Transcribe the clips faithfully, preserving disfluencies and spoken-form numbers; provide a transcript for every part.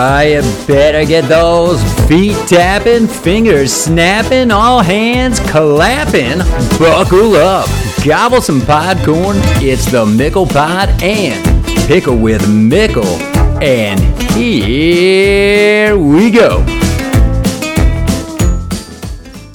I better get those feet tapping, fingers snapping, all hands clapping. Buckle up, gobble some popcorn. It's the Mickle Pod and Pickle with Mickle. And here we go.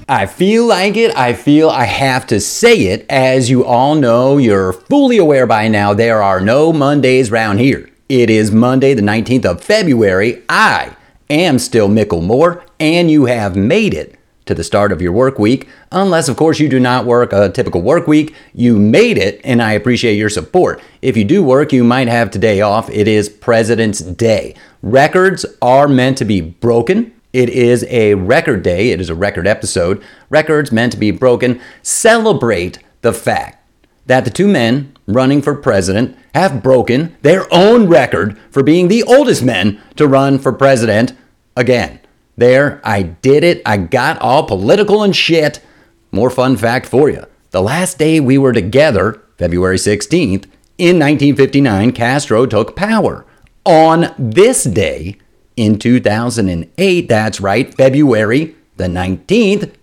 I feel like it, I feel I have to say it. As you all know, you're fully aware by now, there are no Mondays round here. It is Monday the nineteenth of February. I am still Micklemore, and you have made it to the start of your work week. Unless, of course, you do not work a typical work week. You made it, and I appreciate your support. If you do work, you might have today off. It is President's Day. Records are meant to be broken. It is a record day. It is a record episode. Records meant to be broken. Celebrate the fact that the two men running for president have broken their own record for being the oldest men to run for president again. There, I did it. I got all political and shit. More fun fact for you. The last day we were together, February sixteenth, in nineteen fifty-nine, Castro took power. On this day, in two thousand eight, that's right, February the nineteenth,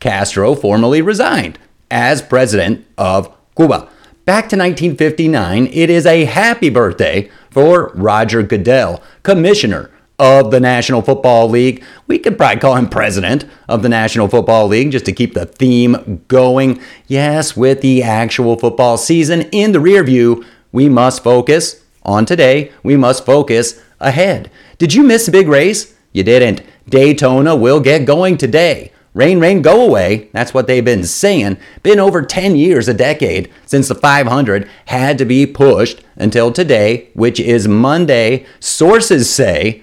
Castro formally resigned as president of Cuba. Back to nineteen fifty-nine, it is a happy birthday for Roger Goodell, commissioner of the National Football League. We could probably call him president of the National Football League just to keep the theme going. Yes, with the actual football season in the rear view, we must focus on today. We must focus ahead. Did you miss the big race? You didn't. Daytona will get going today. Rain, rain, go away. That's what they've been saying. Been over ten years, a decade, since the five hundred had to be pushed until today, which is Monday. Sources say,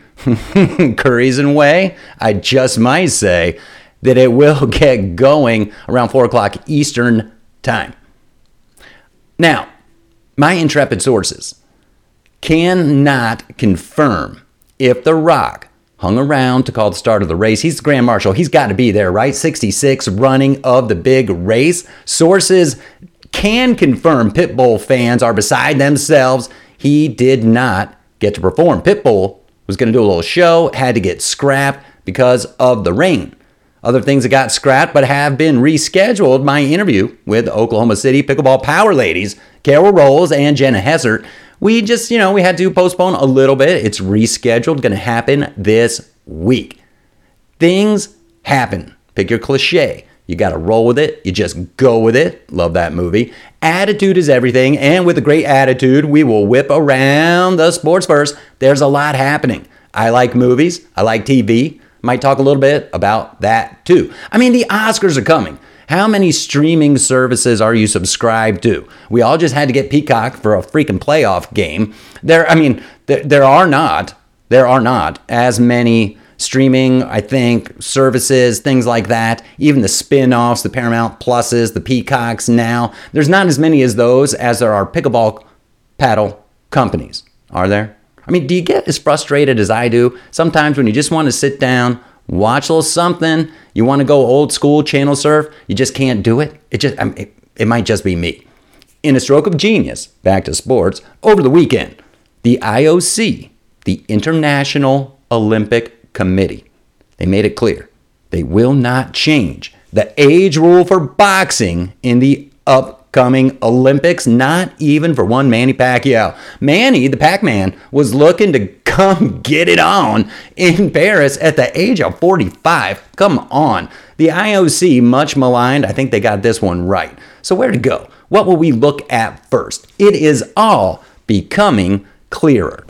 Curry's and Way, I just might say, that it will get going around four o'clock Eastern time. Now, my intrepid sources cannot confirm if The Rock hung around to call the start of the race. He's the Grand Marshal. He's got to be there, right? sixty-six running of the big race. Sources can confirm Pitbull fans are beside themselves. He did not get to perform. Pitbull was going to do a little show, had to get scrapped because of the rain. Other things that got scrapped but have been rescheduled, my interview with Oklahoma City Pickleball Power Ladies, Carol Rolls and Jenna Hessert. We just, you know, we had to postpone a little bit. It's rescheduled, going to happen this week. Things happen. Pick your cliche. You got to roll with it. You just go with it. Love that movie. Attitude is everything. And with a great attitude, we will whip around the sports verse. There's a lot happening. I like movies. I like T V. Might talk a little bit about that too. I mean, the Oscars are coming. How many streaming services are you subscribed to? We all just had to get Peacock for a freaking playoff game. There, I mean, there, there are not, there are not as many streaming, I think, services, things like that. Even the spin-offs, the Paramount Pluses, the Peacocks now. There's not as many as those as there are pickleball paddle companies, are there? I mean, do you get as frustrated as I do sometimes when you just want to sit down, watch a little something? You want to go old school channel surf? You just can't do it. It just I mean, it, it might just be me. In a stroke of genius, back to sports, over the weekend, the I O C, the International Olympic Committee, they made it clear they will not change the age rule for boxing in the upcoming Olympics, not even for one Manny Pacquiao. Manny, the Pac-Man, was looking to come get it on in Paris at the age of forty-five. Come on. The I O C, much maligned, I think they got this one right. So where to go? What will we look at first? It is all becoming clearer.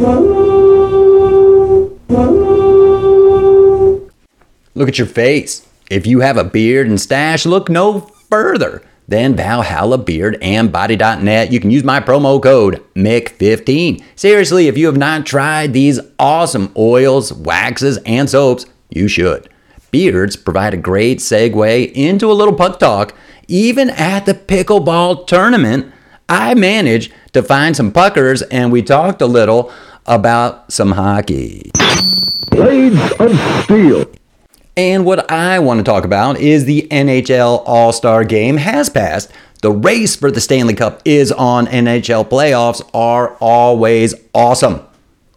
Look at your face. If you have a beard and stash, look no further than Valhalla, Beard, and Body dot net. You can use my promo code M I C fifteen. Seriously, if you have not tried these awesome oils, waxes, and soaps, you should. Beards provide a great segue into a little puck talk. Even at the pickleball tournament, I managed to find some puckers, and we talked a little about some hockey. Blades of Steel. And what I want to talk about is the N H L All-Star Game has passed. The race for the Stanley Cup is on. N H L playoffs are always awesome.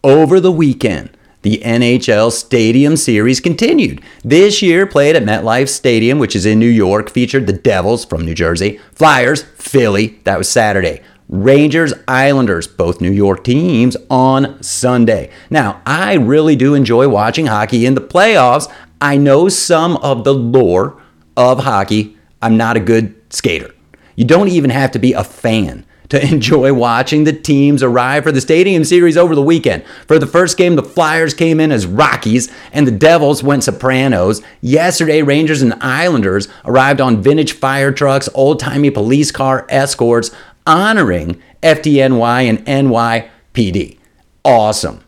Over the weekend, The N H L Stadium Series continued. This year, played at MetLife Stadium, which is in New York, featured the Devils from New Jersey, Flyers, Philly, that was Saturday, Rangers, Islanders, both New York teams, on Sunday. Now, I really do enjoy watching hockey in the playoffs. I know some of the lore of hockey. I'm not a good skater. You don't even have to be a fan to enjoy watching the teams arrive for the Stadium Series over the weekend. For the first game, the Flyers came in as Rockies, and the Devils went Sopranos. Yesterday, Rangers and Islanders arrived on vintage fire trucks, old-timey police car escorts, honoring F D N Y and N Y P D. Awesome.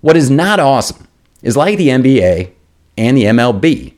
What is not awesome is, like the N B A and the M L B,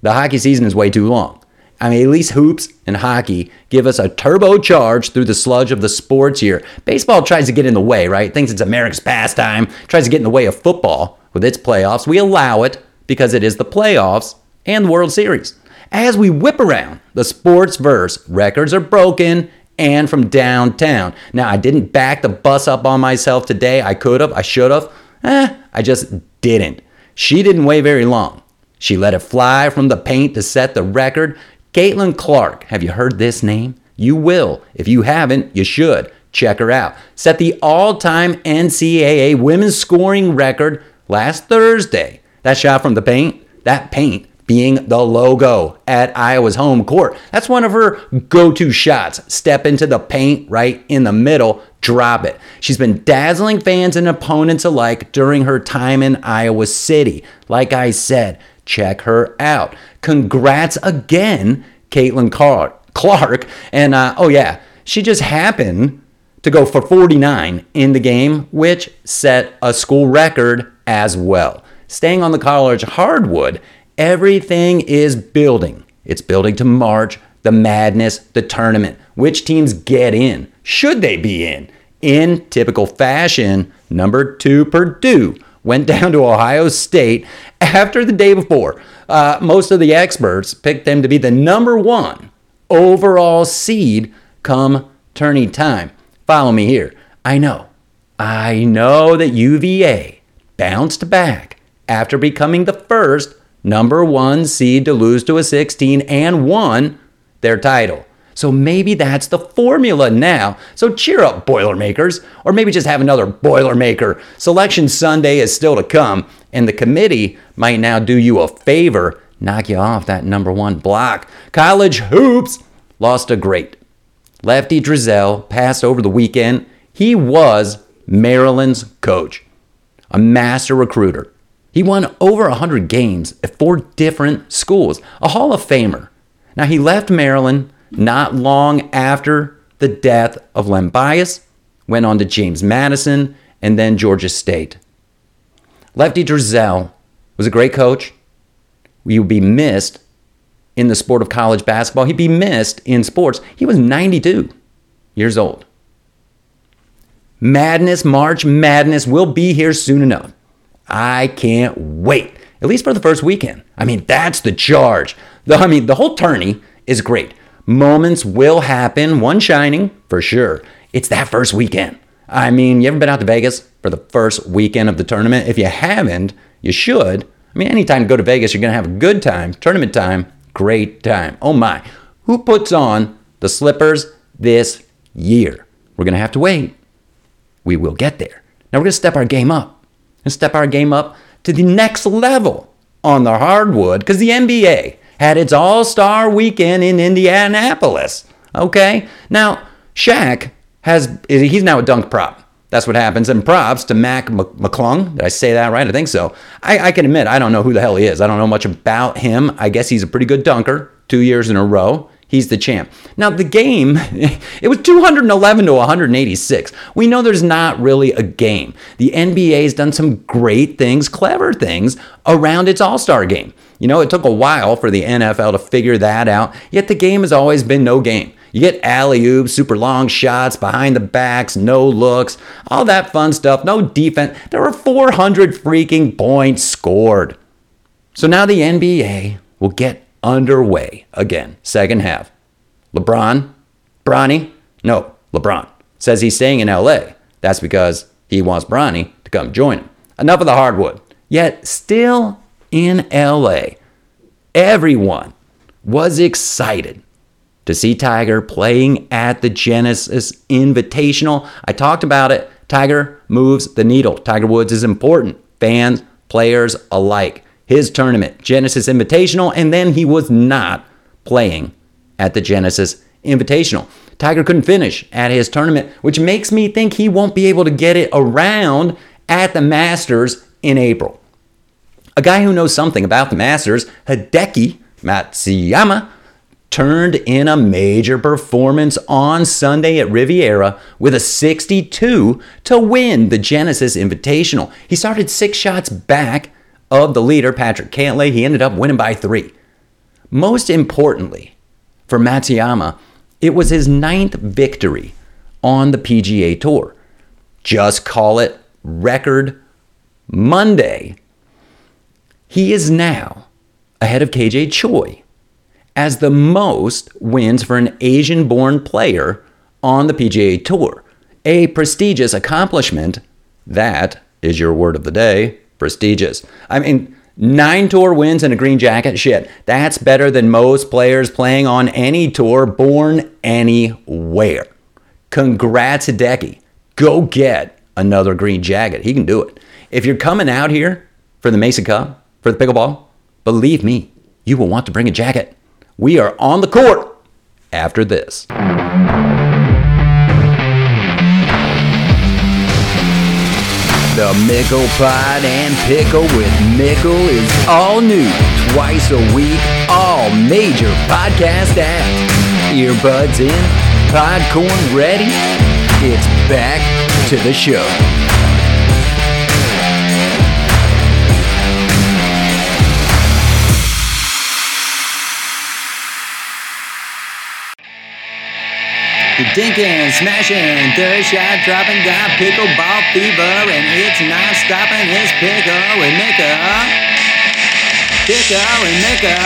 the hockey season is way too long. I mean, at least hoops and hockey give us a turbocharge through the sludge of the sports year. Baseball tries to get in the way, right? Thinks it's America's pastime, tries to get in the way of football with its playoffs. We allow it because it is the playoffs and the World Series. As we whip around the sportsverse, records are broken and from downtown. Now, I didn't back the bus up on myself today. I could have, I should have. Eh, I just didn't. She didn't wait very long. She let it fly from the paint to set the record. Caitlin Clark, have you heard this name? You will. If you haven't, you should. Check her out. Set the all-time N C A A women's scoring record last Thursday. That shot from the paint, that paint being the logo at Iowa's home court. That's one of her go-to shots. Step into the paint right in the middle, drop it. She's been dazzling fans and opponents alike during her time in Iowa City. Like I said, check her out. Congrats again, Caitlin Clark. And, uh, oh yeah, she just happened to go for forty-nine in the game, which set a school record as well. Staying on the college hardwood, everything is building. It's building to March, the madness, the tournament. Which teams get in? Should they be in? In typical fashion, number two, Purdue, went down to Ohio State after the day before. Uh, most of the experts picked them to be the number one overall seed come tourney time. Follow me here. I know, I know that U V A bounced back after becoming the first number one seed to lose to a sixteen and won their title. So maybe that's the formula now. So cheer up, Boilermakers, or maybe just have another Boilermaker. Selection Sunday is still to come, and the committee might now do you a favor, knock you off that number one block. College hoops lost a great. Lefty Drizzell passed over the weekend. He was Maryland's coach, a master recruiter. He won over one hundred games at four different schools, a Hall of Famer. Now, he left Maryland not long after the death of Len Bias, went on to James Madison, and then Georgia State. Lefty Drizzell was a great coach. He would be missed in the sport of college basketball. He'd be missed in sports. He was ninety-two years old. Madness, March Madness will be here soon enough. I can't wait, at least for the first weekend. I mean, that's the charge. The, I mean, the whole tourney is great. Moments will happen, one shining for sure. It's that first weekend. I mean, you ever been out to Vegas for the first weekend of the tournament? If you haven't, you should. I mean, anytime you go to Vegas, you're going to have a good time. Tournament time, great time. Oh my, who puts on the slippers this year? We're going to have to wait. We will get there. Now we're going to step our game up and step our game up to the next level on the hardwood, because the N B A had its all-star weekend in Indianapolis. Okay? Now, Shaq has, he's now a dunk prop. That's what happens. And props to Mac McClung. Did I say that right? I think so. I, I can admit, I don't know who the hell he is. I don't know much about him. I guess he's a pretty good dunker. Two years in a row, he's the champ. Now, the game, it was two eleven to one eighty-six. We know there's not really a game. The N B A has done some great things, clever things, around its all-star game. You know, it took a while for the N F L to figure that out, yet the game has always been no game. You get alley-oops, super long shots, behind the backs, no looks, all that fun stuff, no defense. There were four hundred freaking points scored. So now the N B A will get underway again, second half. LeBron, Bronny, no, LeBron says he's staying in L A. That's because he wants Bronny to come join him. Enough of the hardwood. Yet still in L A, everyone was excited to see Tiger playing at the Genesis Invitational. I talked about it. Tiger moves the needle. Tiger Woods is important. Fans, players alike. His tournament, Genesis Invitational, and then he was not playing at the Genesis Invitational. Tiger couldn't finish at his tournament, which makes me think he won't be able to get it around at the Masters in April. A guy who knows something about the Masters, Hideki Matsuyama, turned in a major performance on Sunday at Riviera with a sixty-two to win the Genesis Invitational. He started six shots back of the leader, Patrick Cantlay. He ended up winning by three. Most importantly for Matsuyama, it was his ninth victory on the P G A Tour. Just call it record Monday. He is now ahead of K J Choi as the most wins for an Asian-born player on the P G A Tour. A prestigious accomplishment. That is your word of the day, prestigious. I mean, nine tour wins and a green jacket, shit. That's better than most players playing on any tour, born anywhere. Congrats, Hideki. Go get another green jacket. He can do it. If you're coming out here for the Mesa Cup, for the pickleball, believe me, you will want to bring a jacket. We are on the court after this. The Mickle Pod and Pickle with Mickle is all new twice a week. All major podcast apps. Earbuds in, Podcorn ready. It's back to the show. Dinking, smashing, third shot dropping, got pickleball fever, and it's not stopping. It's Pickle and Mickle, Pickle and Mickle,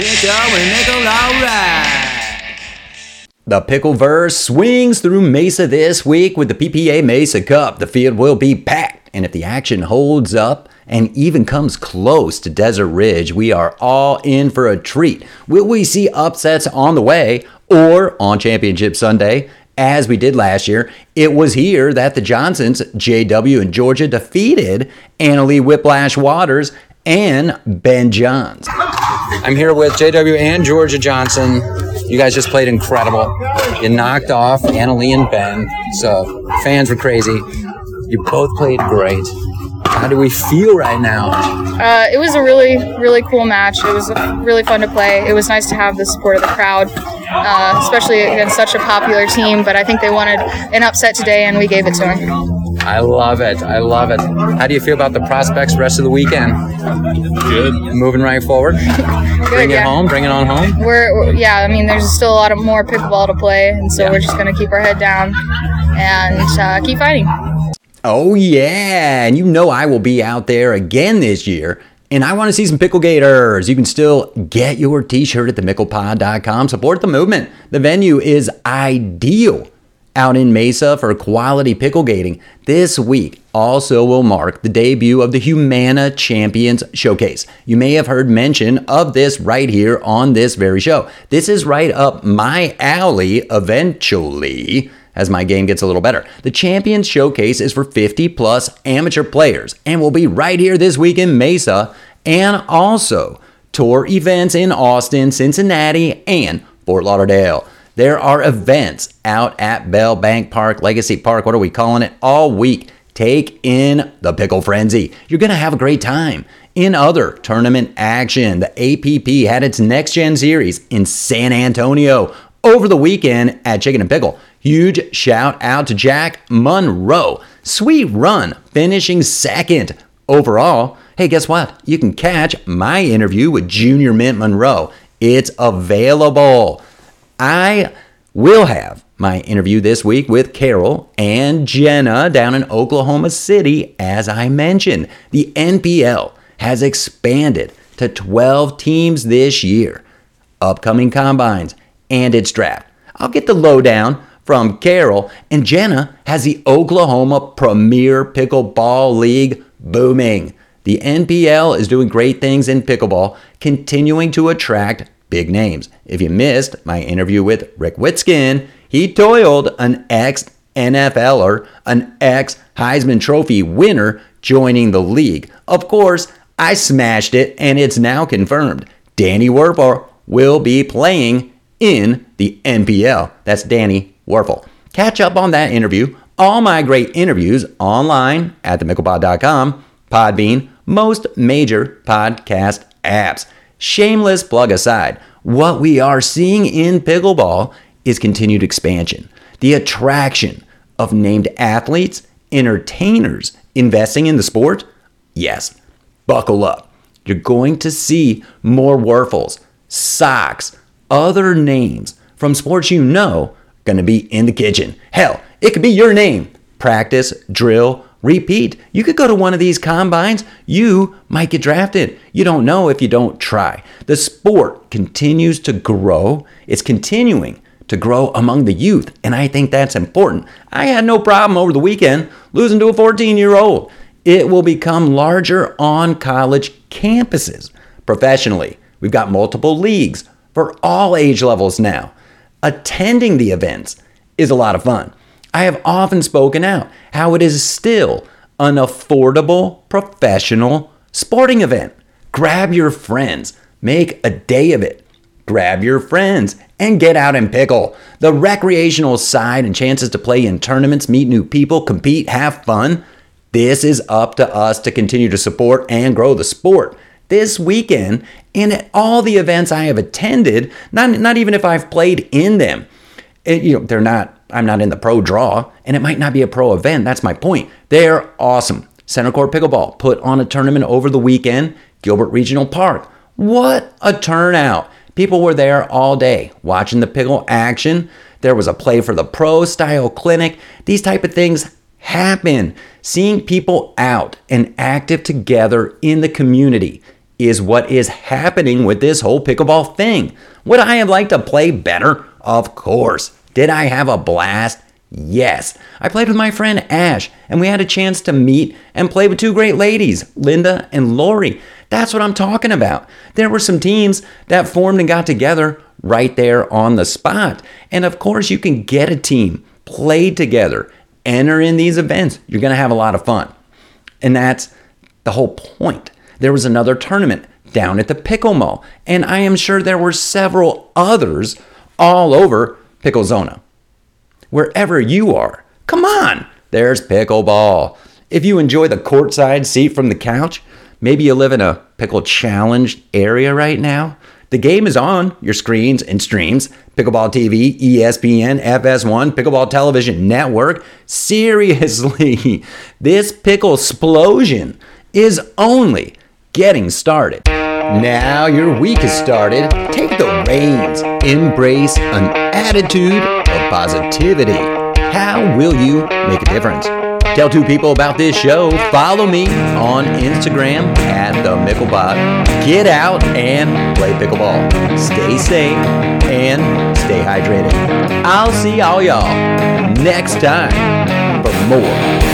Pickle and Mickle, all right. The Pickleverse swings through Mesa this week with the P P A Mesa Cup. The field will be packed, and if the action holds up and even comes close to Desert Ridge, we are all in for a treat. Will we see upsets on the way? Or on Championship Sunday, as we did last year, it was here that the Johnsons, J W and Georgia, defeated Annalee Whiplash Waters and Ben Johns. I'm here with J W and Georgia Johnson. You guys just played incredible. You knocked off Annalee and Ben, so fans were crazy. You both played great. How do we feel right now? Uh, it was a really, really cool match. It was really fun to play. It was nice to have the support of the crowd, uh, especially against such a popular team. But I think they wanted an upset today, and we gave it to them. I love it. I love it. How do you feel about the prospects rest of the weekend? Good. Moving right forward. Good, bring it yeah. home. Bring it on home. We're, we're yeah. I mean, there's still a lot of more pickleball to play, and so yeah. we're just going to keep our head down and uh, keep fighting. Oh yeah, and you know I will be out there again this year, and I want to see some Pickle Gators. You can still get your t-shirt at the mickle pod dot com. Support the movement. The venue is ideal out in Mesa for quality pickle gating. This week also will mark the debut of the Humana Champions Showcase. You may have heard mention of this right here on this very show. This is right up my alley eventually, as my game gets a little better. The Champions Showcase is for fifty plus amateur players and will be right here this week in Mesa, and also tour events in Austin, Cincinnati, and Fort Lauderdale. There are events out at Bell Bank Park, Legacy Park, what are we calling it, all week. Take in the Pickle Frenzy. You're going to have a great time. In other tournament action, the A P P had its Next Gen Series in San Antonio over the weekend at Chicken and Pickle. Huge shout out to Jack Monroe. Sweet run, finishing second overall. Hey, guess what? You can catch my interview with Junior Mint Monroe. It's available. I will have my interview this week with Carol and Jenna down in Oklahoma City, as I mentioned. The N P L has expanded to twelve teams this year, upcoming combines, and its draft. I'll get the lowdown from Carol, and Jenna has the Oklahoma Premier Pickleball League booming. The N P L is doing great things in pickleball, continuing to attract big names. If you missed my interview with Rick Whitskin, he toiled an ex-N F L er, an ex-Heisman Trophy winner joining the league. Of course, I smashed it, and it's now confirmed. Danny Werfel will be playing in the N P L. That's Danny Werfel. Catch up on that interview, all my great interviews online at the mickle pod dot com, Podbean, most major podcast apps. Shameless plug aside, what we are seeing in pickleball is continued expansion, the attraction of named athletes, entertainers investing in the sport. Yes, buckle up. You're going to see more Werfels, Socks, other names from sports you know going to be in the kitchen. Hell, it could be your name. Practice, drill, repeat. You could go to one of these combines. You might get drafted. You don't know if you don't try. The sport continues to grow. It's continuing to grow among the youth, and I think that's important. I had no problem over the weekend losing to a fourteen-year-old. It will become larger on college campuses. Professionally, we've got multiple leagues for all age levels now. Attending the events is a lot of fun. I have often spoken out how it is still an affordable professional sporting event. Grab your friends, make a day of it. Grab your friends and get out and pickle. The recreational side and chances to play in tournaments, meet new people, compete, have fun. This is up to us to continue to support and grow the sport. This weekend, and at all the events I have attended, not, not even if I've played in them, it, you know, they're not, I'm not in the pro draw, and it might not be a pro event. That's my point. They're awesome. Center Court Pickleball put on a tournament over the weekend, Gilbert Regional Park. What a turnout. People were there all day watching the pickle action. There was a play for the pro style clinic. These type of things happen. Seeing people out and active together in the community is what is happening with this whole pickleball thing. Would I have liked to play better? Of course. Did I have a blast? Yes. I played with my friend Ash, and we had a chance to meet and play with two great ladies, Linda and Lori. That's what I'm talking about. There were some teams that formed and got together right there on the spot. And of course, you can get a team, play together, enter in these events. You're going to have a lot of fun. And that's the whole point. There was another tournament down at the Pickle Mall, and I am sure there were several others all over Picklezona. Wherever you are, come on, there's pickleball. If you enjoy the courtside seat from the couch, maybe you live in a pickle-challenged area right now, the game is on your screens and streams. Pickleball T V, E S P N, F S one, Pickleball Television Network. Seriously, this pickle explosion is only getting started. Now your week has started. Take the reins. Embrace an attitude of positivity. How will you make a difference? Tell two people about this show. Follow me on Instagram at the Mickle Pod. Get out and play pickleball. Stay safe and stay hydrated. I'll see all y'all next time for more